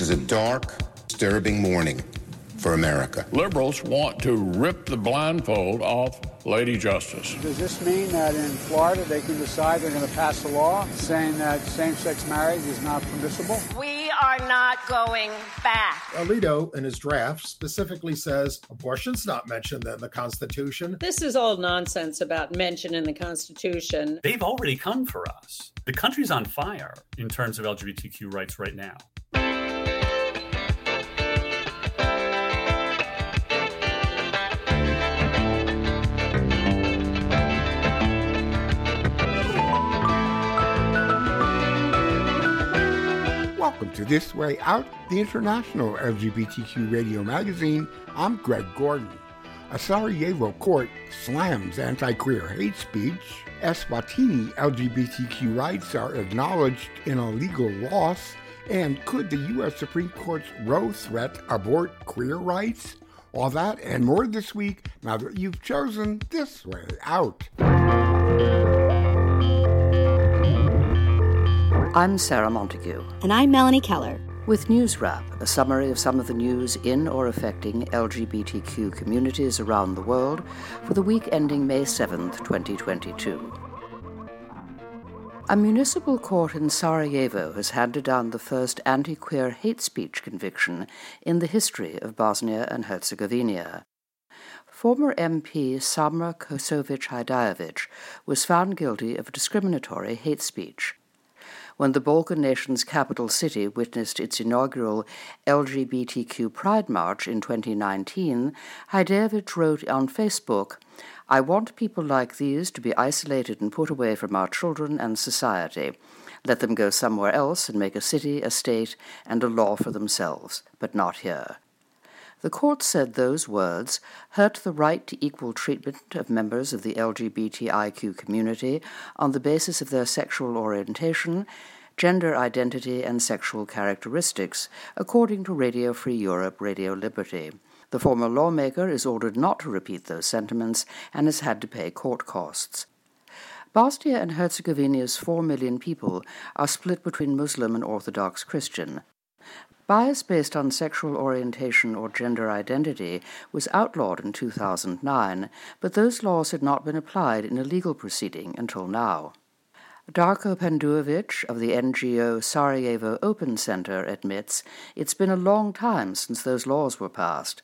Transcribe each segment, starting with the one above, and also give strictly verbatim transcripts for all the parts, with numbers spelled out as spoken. This is a dark, disturbing morning for America. Liberals want to rip the blindfold off Lady Justice. Does this mean that in Florida they can decide they're going to pass a law saying that same-sex marriage is not permissible? We are not going back. Alito, in his draft, specifically says abortion's not mentioned in the Constitution. This is all nonsense about mention in the Constitution. They've already come for us. The country's on fire in terms of L G B T Q rights right now. Welcome to This Way Out, the international L G B T Q radio magazine. I'm Greg Gordon. A Sarajevo court slams anti-queer hate speech. Eswatini L G B T Q rights are acknowledged in a legal loss. And could the U S Supreme Court's Roe threat abort queer rights? All that and more this week, now that you've chosen This Way Out. I'm Sarah Montague. And I'm Melanie Keller. With News Wrap, a summary of some of the news in or affecting L G B T Q communities around the world for the week ending May seventh, twenty twenty-two. A municipal court in Sarajevo has handed down the first anti-queer hate speech conviction in the history of Bosnia and Herzegovina. Former M P Samra Kosovic-Hadijovic was found guilty of discriminatory hate speech. When the Balkan nation's capital city witnessed its inaugural L G B T Q Pride March in twenty nineteen, Hadijovic wrote on Facebook, "I want people like these to be isolated and put away from our children and society. Let them go somewhere else and make a city, a state, and a law for themselves, but not here." The court said those words hurt the right to equal treatment of members of the L G B T I Q community on the basis of their sexual orientation, gender identity, and sexual characteristics, according to Radio Free Europe, Radio Liberty. The former lawmaker is ordered not to repeat those sentiments and has had to pay court costs. Bosnia and Herzegovina's four million people are split between Muslim and Orthodox Christian. Bias based on sexual orientation or gender identity was outlawed in two thousand nine, but those laws had not been applied in a legal proceeding until now. Darko Pandurovic of the N G O Sarajevo Open Centre admits it's been a long time since those laws were passed.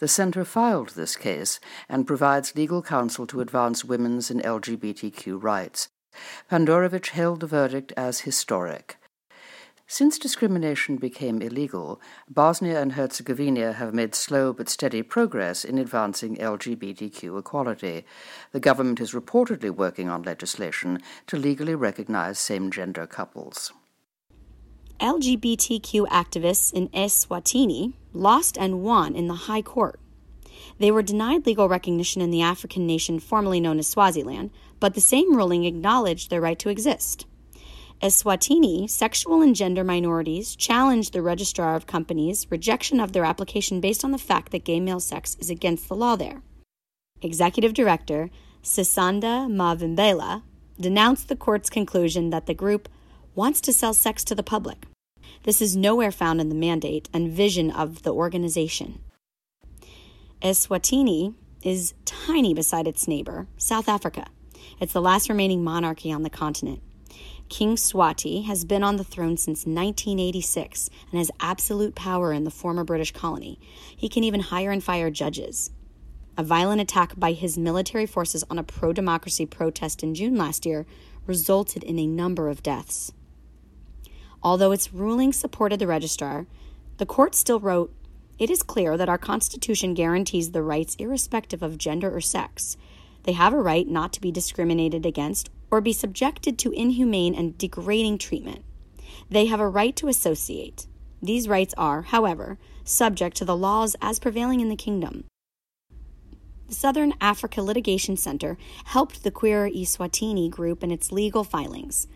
The centre filed this case and provides legal counsel to advance women's and L G B T Q rights. Pandurovic hailed the verdict as historic. Since discrimination became illegal, Bosnia and Herzegovina have made slow but steady progress in advancing L G B T Q equality. The government is reportedly working on legislation to legally recognize same-gender couples. L G B T Q activists in Eswatini lost and won in the High Court. They were denied legal recognition in the African nation formerly known as Swaziland, but the same ruling acknowledged their right to exist. Eswatini, sexual and gender minorities challenged the registrar of companies' rejection of their application based on the fact that gay male sex is against the law there. Executive Director Sisanda Mavimbela denounced the court's conclusion that the group wants to sell sex to the public. This is nowhere found in the mandate and vision of the organization. Eswatini is tiny beside its neighbor, South Africa. It's the last remaining monarchy on the continent. King Swati has been on the throne since nineteen eighty-six and has absolute power in the former British colony. He can even hire and fire judges. A violent attack by his military forces on a pro-democracy protest in June last year resulted in a number of deaths. Although its ruling supported the registrar, the court still wrote, "It is clear that our Constitution guarantees the rights irrespective of gender or sex. They have a right not to be discriminated against or be subjected to inhumane and degrading treatment. They have a right to associate. These rights are, however, subject to the laws as prevailing in the kingdom." The Southern Africa Litigation Center helped the queer Eswatini group in its legal filings.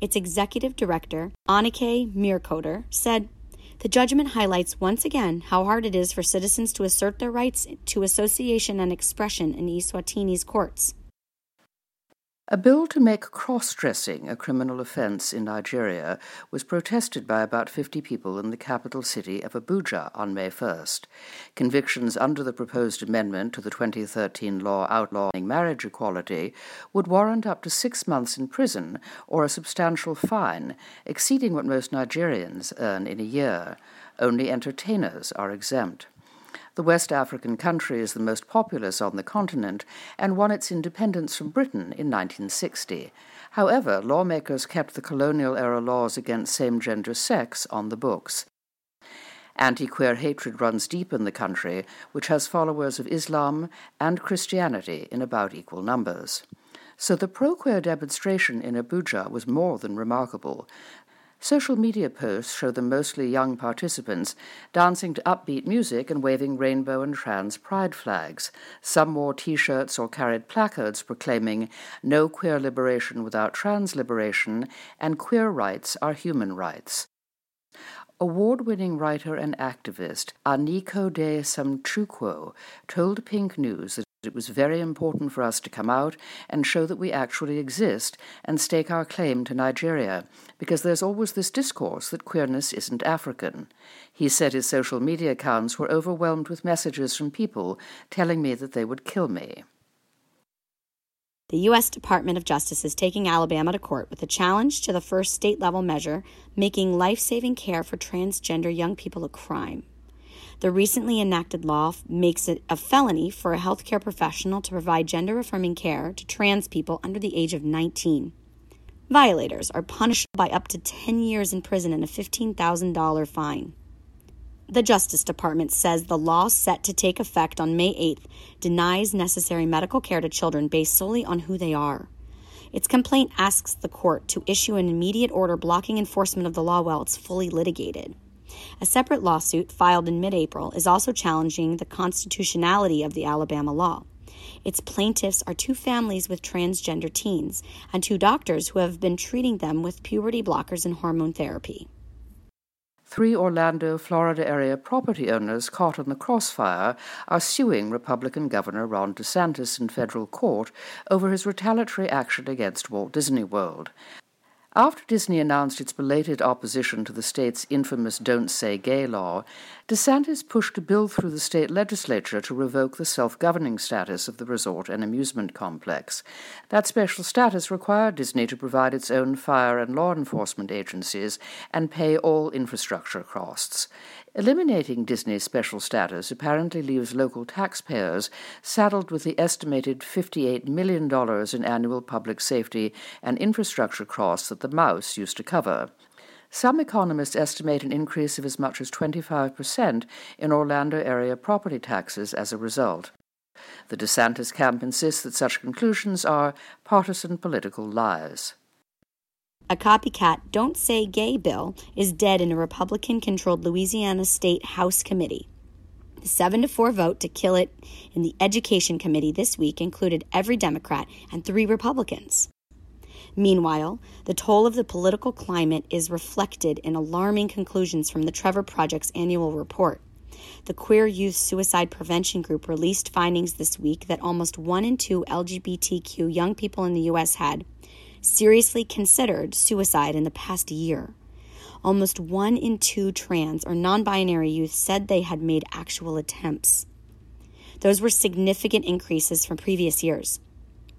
Its executive director, Anike Mirkoder, said, "The judgment highlights once again how hard it is for citizens to assert their rights to association and expression in Eswatini's courts." A bill to make cross-dressing a criminal offence in Nigeria was protested by about fifty people in the capital city of Abuja on May first. Convictions under the proposed amendment to the twenty thirteen law outlawing marriage equality would warrant up to six months in prison or a substantial fine, exceeding what most Nigerians earn in a year. Only entertainers are exempt. The West African country is the most populous on the continent and won its independence from Britain in nineteen sixty. However, lawmakers kept the colonial-era laws against same-gender sex on the books. Anti-queer hatred runs deep in the country, which has followers of Islam and Christianity in about equal numbers. So the pro-queer demonstration in Abuja was more than remarkable. Social media posts show the mostly young participants dancing to upbeat music and waving rainbow and trans pride flags. Some wore T-shirts or carried placards proclaiming, "No queer liberation without trans liberation," and "Queer rights are human rights." Award-winning writer and activist Aniko De Samchuquo told Pink News that it was very important for us to come out and show that we actually exist and stake our claim to Nigeria, because there's always this discourse that queerness isn't African. He said his social media accounts were overwhelmed with messages from people telling me that they would kill me. The U S Department of Justice is taking Alabama to court with a challenge to the first state-level measure making life-saving care for transgender young people a crime. The recently enacted law makes it a felony for a healthcare professional to provide gender-affirming care to trans people under the age of nineteen. Violators are punished by up to ten years in prison and a fifteen thousand dollars fine. The Justice Department says the law set to take effect on May eighth denies necessary medical care to children based solely on who they are. Its complaint asks the court to issue an immediate order blocking enforcement of the law while it's fully litigated. A separate lawsuit filed in mid-April is also challenging the constitutionality of the Alabama law. Its plaintiffs are two families with transgender teens and two doctors who have been treating them with puberty blockers and hormone therapy. Three Orlando, Florida area property owners caught in the crossfire are suing Republican Governor Ron DeSantis in federal court over his retaliatory action against Walt Disney World. After Disney announced its belated opposition to the state's infamous Don't Say Gay law, DeSantis pushed a bill through the state legislature to revoke the self-governing status of the resort and amusement complex. That special status required Disney to provide its own fire and law enforcement agencies and pay all infrastructure costs. Eliminating Disney's special status apparently leaves local taxpayers saddled with the estimated fifty-eight million dollars in annual public safety and infrastructure costs that the mouse used to cover. Some economists estimate an increase of as much as twenty-five percent in Orlando area property taxes as a result. The DeSantis camp insists that such conclusions are partisan political lies. A copycat Don't Say Gay bill is dead in a Republican-controlled Louisiana State House Committee. The seven to four vote to kill it in the Education Committee this week included every Democrat and three Republicans. Meanwhile, the toll of the political climate is reflected in alarming conclusions from the Trevor Project's annual report. The Queer Youth Suicide Prevention Group released findings this week that almost one in two L G B T Q young people in the U S had seriously considered suicide in the past year. Almost one in two trans or non-binary youth said they had made actual attempts. Those were significant increases from previous years.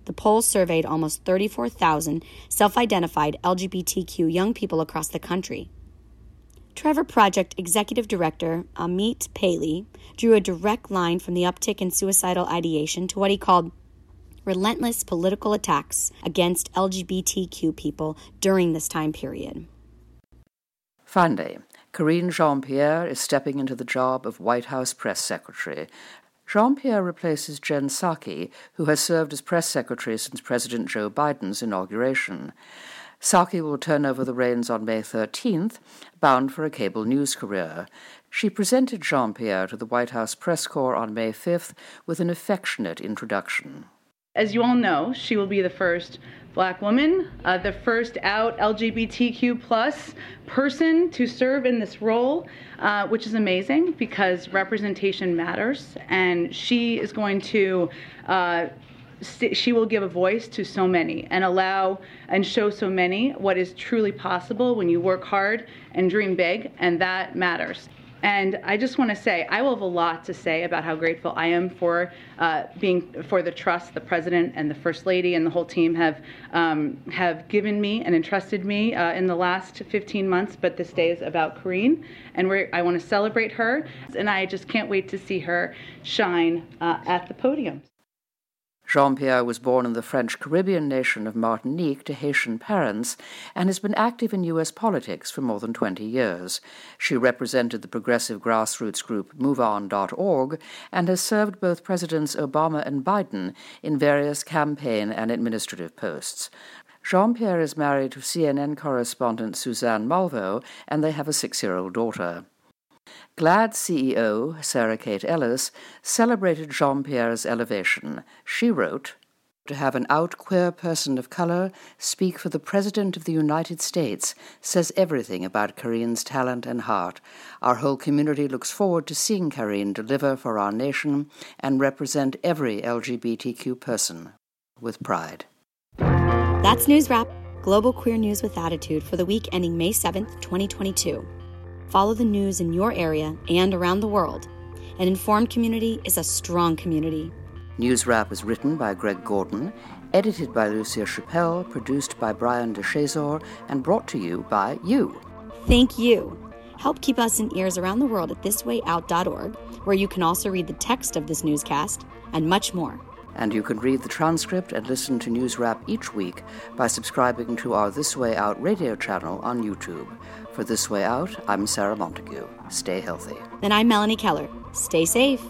The poll surveyed almost thirty-four thousand self-identified L G B T Q young people across the country. Trevor Project Executive Director Amit Paley drew a direct line from the uptick in suicidal ideation to what he called relentless political attacks against L G B T Q people during this time period. Finally, Karine Jean-Pierre is stepping into the job of White House press secretary. Jean-Pierre replaces Jen Psaki, who has served as press secretary since President Joe Biden's inauguration. Psaki will turn over the reins on May thirteenth, bound for a cable news career. She presented Jean-Pierre to the White House press corps on May fifth with an affectionate introduction. As you all know, she will be the first black woman, uh, the first out L G B T Q plus person to serve in this role, uh, which is amazing because representation matters. And she is going to uh, she will give a voice to so many and allow and show so many what is truly possible when you work hard and dream big, and that matters. And I just want to say, I will have a lot to say about how grateful I am for uh, being for the trust the president and the first lady and the whole team have um, have given me and entrusted me uh, in the last fifteen months. But this day is about Karine, and we're, I want to celebrate her, and I just can't wait to see her shine uh, at the podium. Jean-Pierre was born in the French Caribbean nation of Martinique to Haitian parents and has been active in U S politics for more than twenty years. She represented the progressive grassroots group move on dot org and has served both Presidents Obama and Biden in various campaign and administrative posts. Jean-Pierre is married to C N N correspondent Suzanne Malveau, and they have a six-year-old daughter. GLAAD C E O, Sarah-Kate Ellis, celebrated Jean-Pierre's elevation. She wrote, "To have an out queer person of color speak for the President of the United States says everything about Karine's talent and heart. Our whole community looks forward to seeing Karine deliver for our nation and represent every L G B T Q person with pride." That's News Wrap, global queer news with attitude for the week ending May seventh, twenty twenty-two. Follow the news in your area and around the world. An informed community is a strong community. News Wrap was written by Greg Gordon, edited by Lucia Chappelle, produced by Brian de Chazor, and brought to you by you. Thank you. Help keep us in ears around the world at this way out dot org, where you can also read the text of this newscast and much more. And you can read the transcript and listen to News Wrap each week by subscribing to our This Way Out radio channel on YouTube. For This Way Out, I'm Sarah Montague. Stay healthy. And I'm Melanie Keller. Stay safe.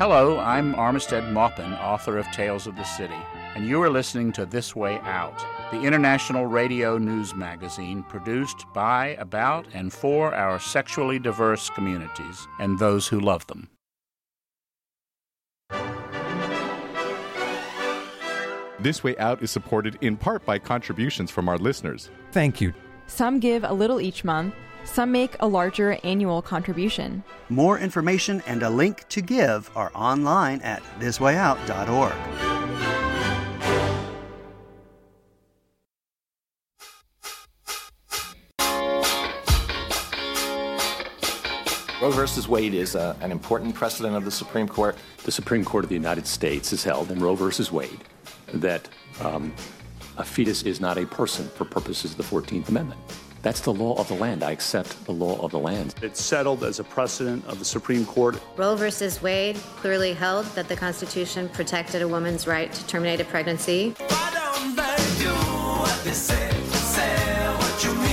Hello, I'm Armistead Maupin, author of Tales of the City, and you are listening to This Way Out, the international radio news magazine produced by, about, and for our sexually diverse communities and those who love them. This Way Out is supported in part by contributions from our listeners. Thank you. Some give a little each month. Some make a larger annual contribution. More information and a link to give are online at this way out dot org. Roe versus Wade is uh, an important precedent of the Supreme Court. The Supreme Court of the United States has held in Roe versus Wade that um, a fetus is not a person for purposes of the fourteenth amendment. That's the law of the land. I accept the law of the land. It's settled as a precedent of the Supreme Court. Roe versus Wade clearly held that the Constitution protected a woman's right to terminate a pregnancy. Why don't they do what they say? Say what you mean.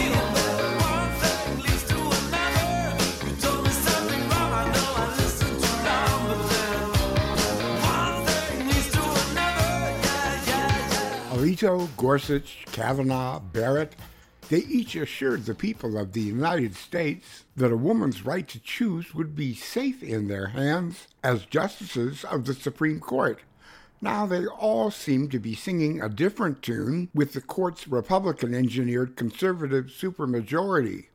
Alito, Gorsuch, Kavanaugh, Barrett, they each assured the people of the United States that a woman's right to choose would be safe in their hands as justices of the Supreme Court. Now they all seem to be singing a different tune with the court's Republican-engineered conservative supermajority.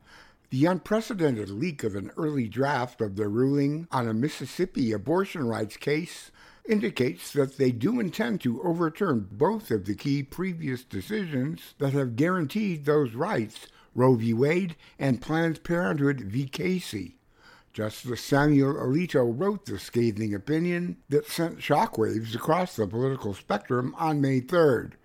The unprecedented leak of an early draft of the ruling on a Mississippi abortion rights case indicates that they do intend to overturn both of the key previous decisions that have guaranteed those rights, Roe v. Wade and Planned Parenthood v. Casey. Justice Samuel Alito wrote the scathing opinion that sent shockwaves across the political spectrum on May third.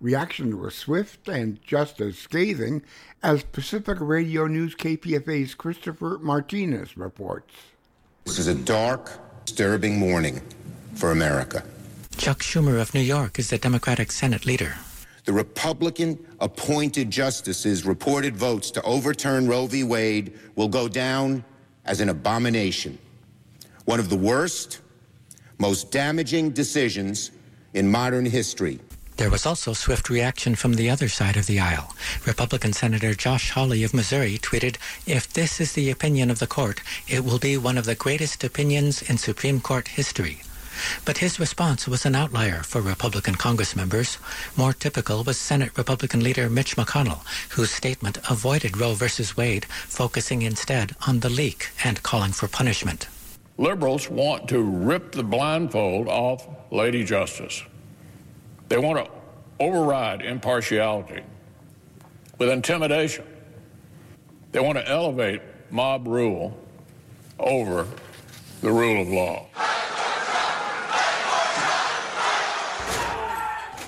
Reaction was swift and just as scathing, as Pacific Radio News K P F A's Christopher Martinez reports. This is a dark, disturbing morning for America. Chuck Schumer of New York is the Democratic Senate leader. The Republican-appointed justices' reported votes to overturn Roe v. Wade will go down as an abomination, one of the worst, most damaging decisions in modern history. There was also swift reaction from the other side of the aisle. Republican Senator Josh Hawley of Missouri tweeted, "If this is the opinion of the court, it will be one of the greatest opinions in Supreme Court history." But his response was an outlier for Republican Congress members. More typical was Senate Republican leader Mitch McConnell, whose statement avoided Roe v. Wade, focusing instead on the leak and calling for punishment. Liberals want to rip the blindfold off Lady Justice. They want to override impartiality with intimidation. They want to elevate mob rule over the rule of law.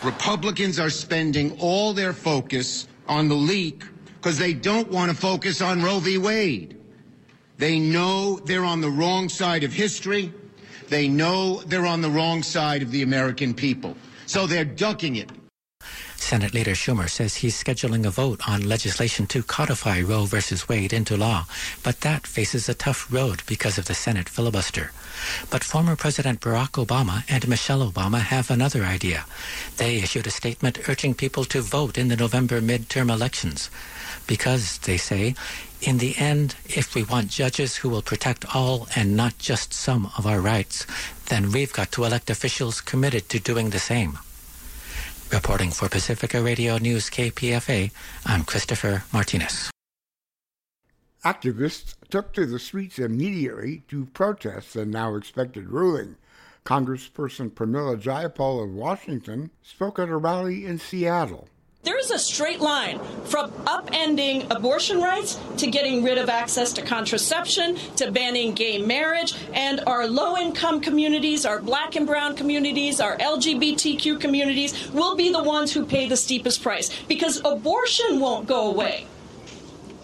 Republicans are spending all their focus on the leak because they don't want to focus on Roe v. Wade. They know they're on the wrong side of history. They know they're on the wrong side of the American people. So they're ducking it. Senate leader Schumer says he's scheduling a vote on legislation to codify Roe v. Wade into law, but that faces a tough road because of the Senate filibuster. But former President Barack Obama and Michelle Obama have another idea. They issued a statement urging people to vote in the November midterm elections because, they say, in the end, if we want judges who will protect all and not just some of our rights, then we've got to elect officials committed to doing the same. Reporting for Pacifica Radio News K P F A, I'm Christopher Martinez. Activists took to the streets immediately to protest the now expected ruling. Congressperson Pramila Jayapal of Washington spoke at a rally in Seattle. There is a straight line from upending abortion rights to getting rid of access to contraception, to banning gay marriage, and our low-income communities, our black and brown communities, our L G B T Q communities will be the ones who pay the steepest price, because abortion won't go away,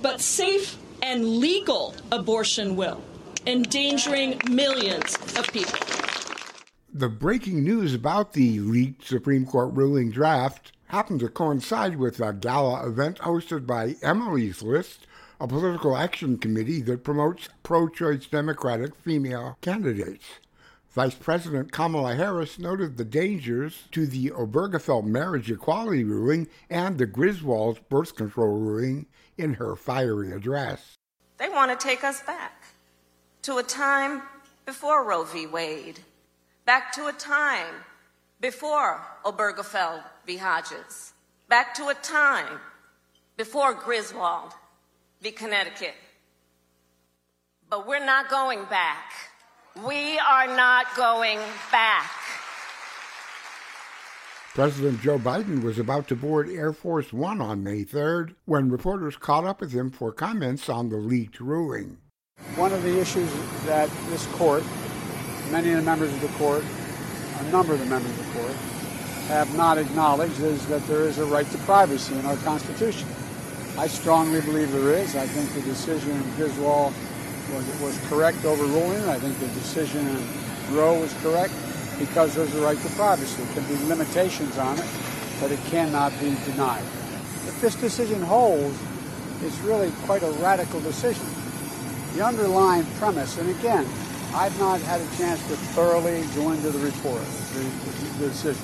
but safe and legal abortion will, endangering millions of people. The breaking news about the leaked Supreme Court ruling draft happened to coincide with a gala event hosted by Emily's List, a political action committee that promotes pro-choice Democratic female candidates. Vice President Kamala Harris noted the dangers to the Obergefell marriage equality ruling and the Griswold birth control ruling in her fiery address. They want to take us back to a time before Roe v. Wade, back to a time before Obergefell v. Hodges, back to a time before Griswold v. Connecticut. But we're not going back. We are not going back. President Joe Biden was about to board Air Force One on May third when reporters caught up with him for comments on the leaked ruling. One of the issues that this court, many of the members of the court, a number of the members of the court, have not acknowledged is that there is a right to privacy in our Constitution. I strongly believe there is. I think the decision in Griswold was, was correct overruling. I think the decision in Roe was correct because there's a right to privacy. There can be limitations on it, but it cannot be denied. If this decision holds, it's really quite a radical decision. The underlying premise, and again, I've not had a chance to thoroughly go into the report, the, the, the decision.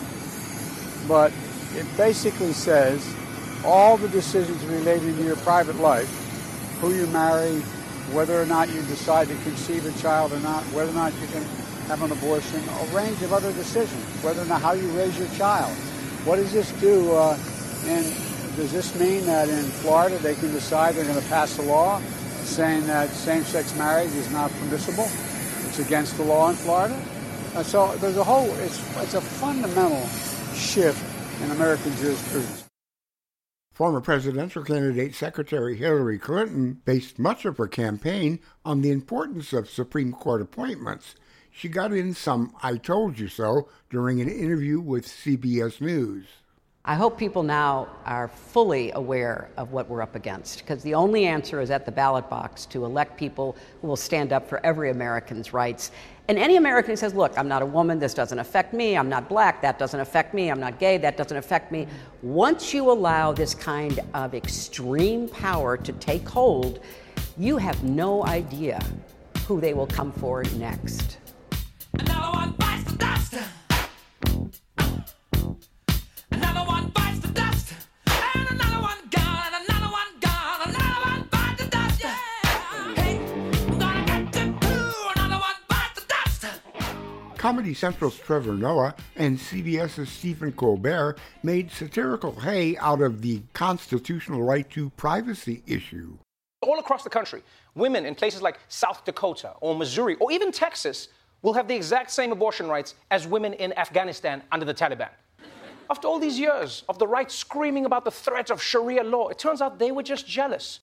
But it basically says all the decisions relating to your private life, who you marry, whether or not you decide to conceive a child or not, whether or not you can have an abortion, a range of other decisions, whether or not how you raise your child. What does this do? Uh, and does this mean that in Florida they can decide they're going to pass a law saying that same-sex marriage is not permissible? It's against the law in Florida. Uh, so there's a whole, it's, it's a fundamental shift in American jurisprudence. Former presidential candidate Secretary Hillary Clinton based much of her campaign on the importance of Supreme Court appointments. She got in some "I told you so" during an interview with C B S News. I hope people now are fully aware of what we're up against, because the only answer is at the ballot box to elect people who will stand up for every American's rights. And any American who says, look, I'm not a woman, this doesn't affect me, I'm not black, that doesn't affect me, I'm not gay, that doesn't affect me. Once you allow this kind of extreme power to take hold, you have no idea who they will come for next. Another one bites the dust. Another one bites the dust, and another one gone, and another one gone, another one bites the dust, yeah. Hey, I'm gonna get them too, another one bites the dust. Comedy Central's Trevor Noah and C B S's Stephen Colbert made satirical hay out of the constitutional right to privacy issue. All across the country, women in places like South Dakota or Missouri or even Texas will have the exact same abortion rights as women in Afghanistan under the Taliban. After all these years of the right screaming about the threat of Sharia law, it turns out they were just jealous.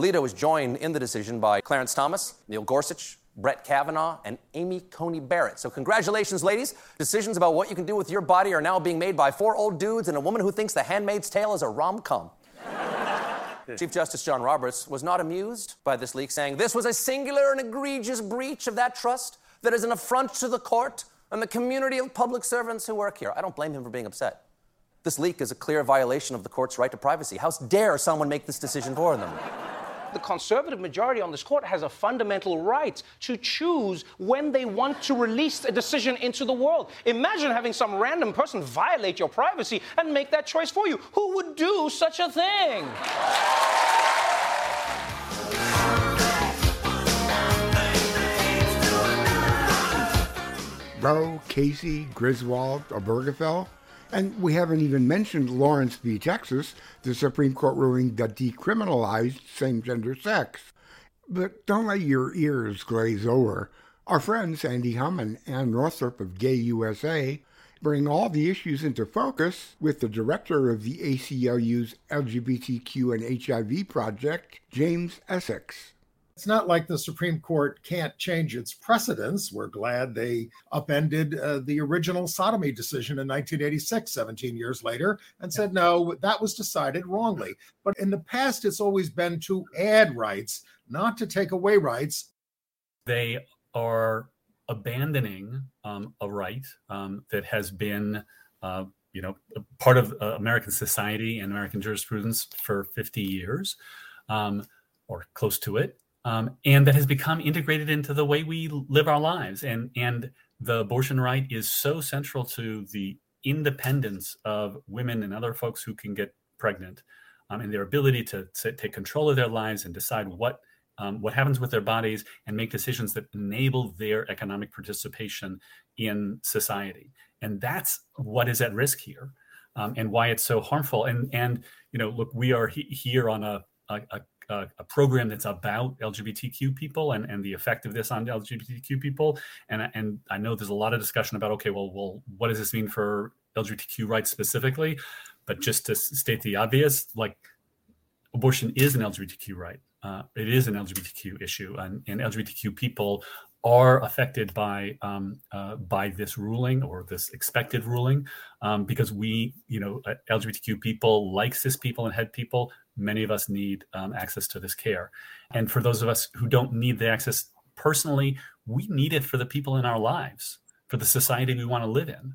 Alito was joined in the decision by Clarence Thomas, Neil Gorsuch, Brett Kavanaugh, and Amy Coney Barrett. So congratulations, ladies. Decisions about what you can do with your body are now being made by four old dudes and a woman who thinks The Handmaid's Tale is a rom-com. Chief Justice John Roberts was not amused by this leak, saying, "This was a singular and egregious breach of that trust that is an affront to the court and the community of public servants who work here." I don't blame him for being upset. This leak is a clear violation of the court's right to privacy. How dare someone make this decision for them? The conservative majority on this court has a fundamental right to choose when they want to release a decision into the world. Imagine having some random person violate your privacy and make that choice for you. Who would do such a thing? Roe, Casey, Griswold, Obergefell. And we haven't even mentioned Lawrence v. Texas, the Supreme Court ruling that decriminalized same-gender sex. But don't let your ears glaze over. Our friends Andy Hum and Ann Northrop of Gay U S A bring all the issues into focus with the director of the A C L U's L G B T Q and H I V project, James Essex. It's not like the Supreme Court can't change its precedents. We're glad they upended uh, the original sodomy decision in nineteen eighty-six, seventeen years later, and said, no, that was decided wrongly. But in the past, it's always been to add rights, not to take away rights. They are abandoning um, a right um, that has been uh, you know, part of uh, American society and American jurisprudence for fifty years um, or close to it. Um, and that has become integrated into the way we live our lives. And, and the abortion right is so central to the independence of women and other folks who can get pregnant um, and their ability to, to take control of their lives and decide what um, what happens with their bodies and make decisions that enable their economic participation in society. And that's what is at risk here um, and why it's so harmful. And, and you know, look, we are he- here on a, a, a A, a program that's about L G B T Q people and, and the effect of this on L G B T Q people. And, and I know there's a lot of discussion about, okay, well, well, what does this mean for L G B T Q rights specifically? But just to state the obvious, like abortion is an L G B T Q right. Uh, it is an L G B T Q issue. And, and L G B T Q people are affected by um, uh, by this ruling or this expected ruling um, because we, you know, L G B T Q people like cis people and het people, many of us need um, access to this care. And for those of us who don't need the access personally, we need it for the people in our lives, for the society we want to live in.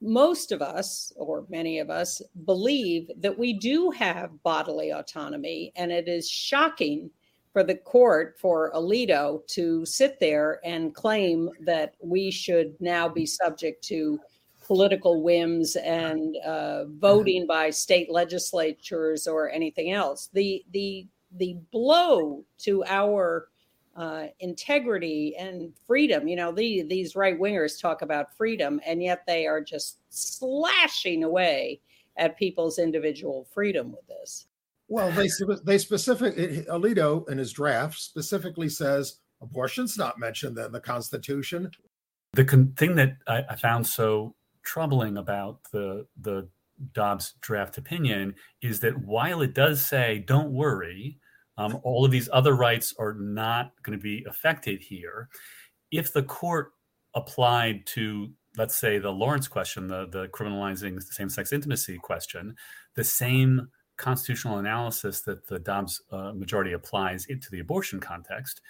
Most of us, or many of us, believe that we do have bodily autonomy, and it is shocking for the court, for Alito, to sit there and claim that we should now be subject to political whims and uh, voting by state legislatures or anything else. The the the blow to our uh, integrity and freedom, you know, the, these right-wingers talk about freedom, and yet they are just slashing away at people's individual freedom with this. Well, they, they specifically, Alito in his draft specifically says abortion's not mentioned in the Constitution. The con- thing that I, I found so troubling about the the Dobbs draft opinion is that while it does say, don't worry, um, all of these other rights are not going to be affected here, if the court applied to, let's say, the Lawrence question, the, the criminalizing same-sex intimacy question, the same constitutional analysis that the Dobbs uh, majority applies it to the abortion context,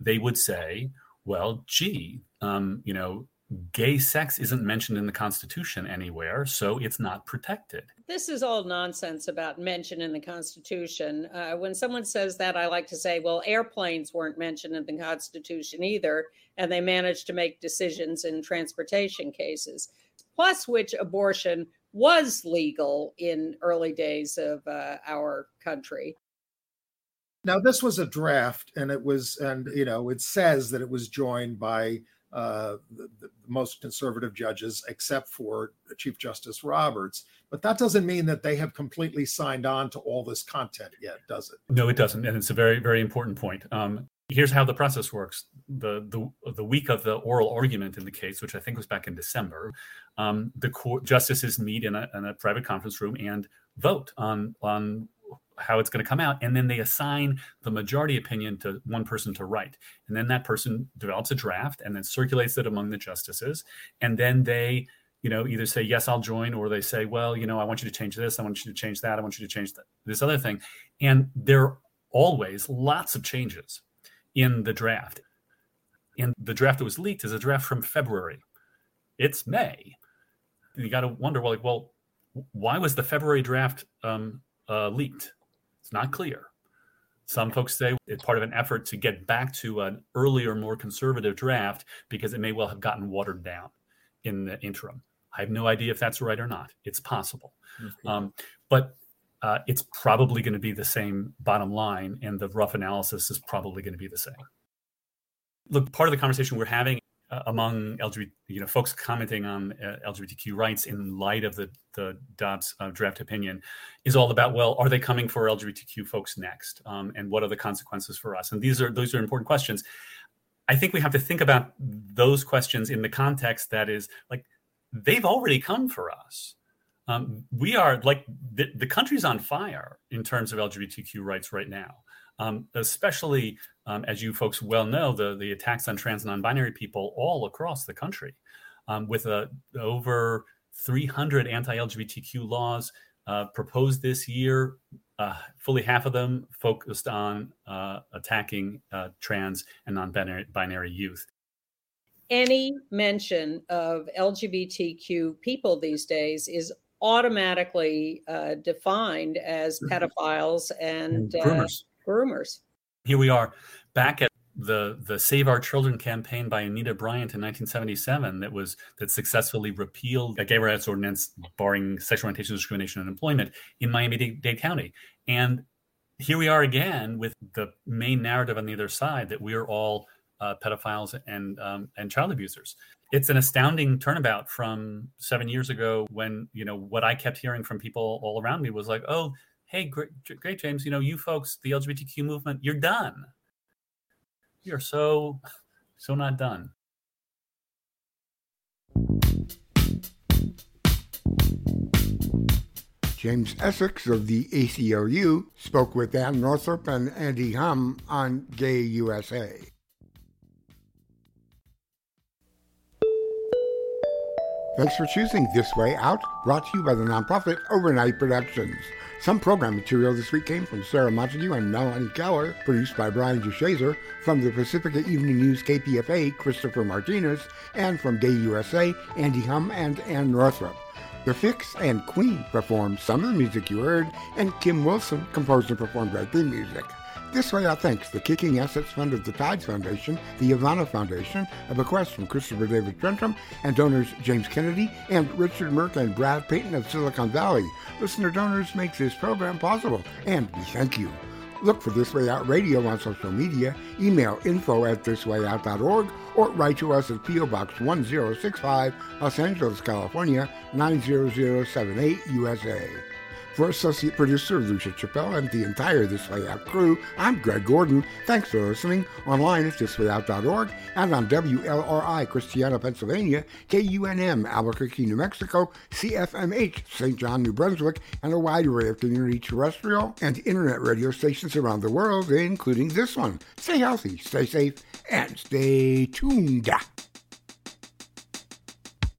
they would say, well, gee, um, you know, gay sex isn't mentioned in the Constitution anywhere, so it's not protected. This is all nonsense about mention in the Constitution. Uh, when someone says that, I like to say, well, airplanes weren't mentioned in the Constitution either, and they managed to make decisions in transportation cases, plus which abortion was legal in early days of uh, our country. Now, this was a draft, and it was, and you know, it says that it was joined by uh, the, the most conservative judges, except for Chief Justice Roberts. But that doesn't mean that they have completely signed on to all this content yet, does it? No, it doesn't. And it's a very, very important point. Um, here's how the process works. The, the the week of the oral argument in the case, which I think was back in December, um, the court justices meet in a, in a private conference room and vote on on how it's going to come out. And then they assign the majority opinion to one person to write. And then that person develops a draft and then circulates it among the justices. And then they, you know, either say, yes, I'll join, or they say, well, you know, I want you to change this. I want you to change that. I want you to change th- this other thing. And there are always lots of changes in the draft. And the draft that was leaked is a draft from February. It's May. And you got to wonder, well, like, well, why was the February draft um, uh, leaked? It's not clear. Some folks say it's part of an effort to get back to an earlier, more conservative draft because it may well have gotten watered down in the interim. I have no idea if that's right or not. It's possible. Mm-hmm. Um, but Uh, it's probably going to be the same bottom line, and the rough analysis is probably going to be the same. Look, part of the conversation we're having uh, among L G B T, you know, folks commenting on uh, L G B T Q rights in light of the the Dobbs uh, draft opinion is all about, well, are they coming for L G B T Q folks next, um, and what are the consequences for us? And these are those are important questions. I think we have to think about those questions in the context that is like they've already come for us. Um, we are like the, the country's on fire in terms of L G B T Q rights right now, um, especially um, as you folks well know, the, the attacks on trans and non-binary people all across the country um, with uh, over three hundred anti-L G B T Q laws uh, proposed this year, uh, fully half of them focused on uh, attacking uh, trans and non-binary binary youth. Any mention of L G B T Q people these days is automatically uh, defined as pedophiles and uh, groomers. groomers. Here we are back at the the Save Our Children campaign by Anita Bryant in nineteen seventy-seven that was that successfully repealed a gay rights ordinance barring sexual orientation, discrimination, and employment in Miami-Dade County. And here we are again with the main narrative on the other side that we are all uh, pedophiles and um, and child abusers. It's an astounding turnabout from seven years ago when, you know, what I kept hearing from people all around me was like, oh, hey, great, great James, you know, you folks, the L G B T Q movement, you're done. You're so, so not done. James Essex of the A C L U spoke with Ann Northrop and Andy Hum on Gay U S A. Thanks for choosing This Way Out, brought to you by the nonprofit Overnight Productions. Some program material this week came from Sarah Montague and Melanie Keller, produced by Brian de Chazor, from the Pacifica Evening News K P F A, Christopher Martinez, and from Gay U S A, Andy Hum and Ann Northrop. The Fix and Queen performed some of the music you heard, and Kim Wilson composed and performed our theme music. This Way Out thanks the Kicking Assets Fund of the Tides Foundation, the Ivana Foundation, a bequest from Christopher David Trentham, and donors James Kennedy and Richard Merck and Brad Payton of Silicon Valley. Listener donors make this program possible, and we thank you. Look for This Way Out Radio on social media, email info at this way out dot org, or write to us at P O Box one oh six five, Los Angeles, California, nine zero zero seven eight, U S A. For Associate Producer Lucia Chappelle and the entire This Way Out crew, I'm Greg Gordon. Thanks for listening. Online at this way out dot org and on W L R I Christiana, Pennsylvania, K U N M Albuquerque, New Mexico, C F M H Saint John, New Brunswick, and a wide array of community terrestrial and internet radio stations around the world, including this one. Stay healthy, stay safe, and stay tuned.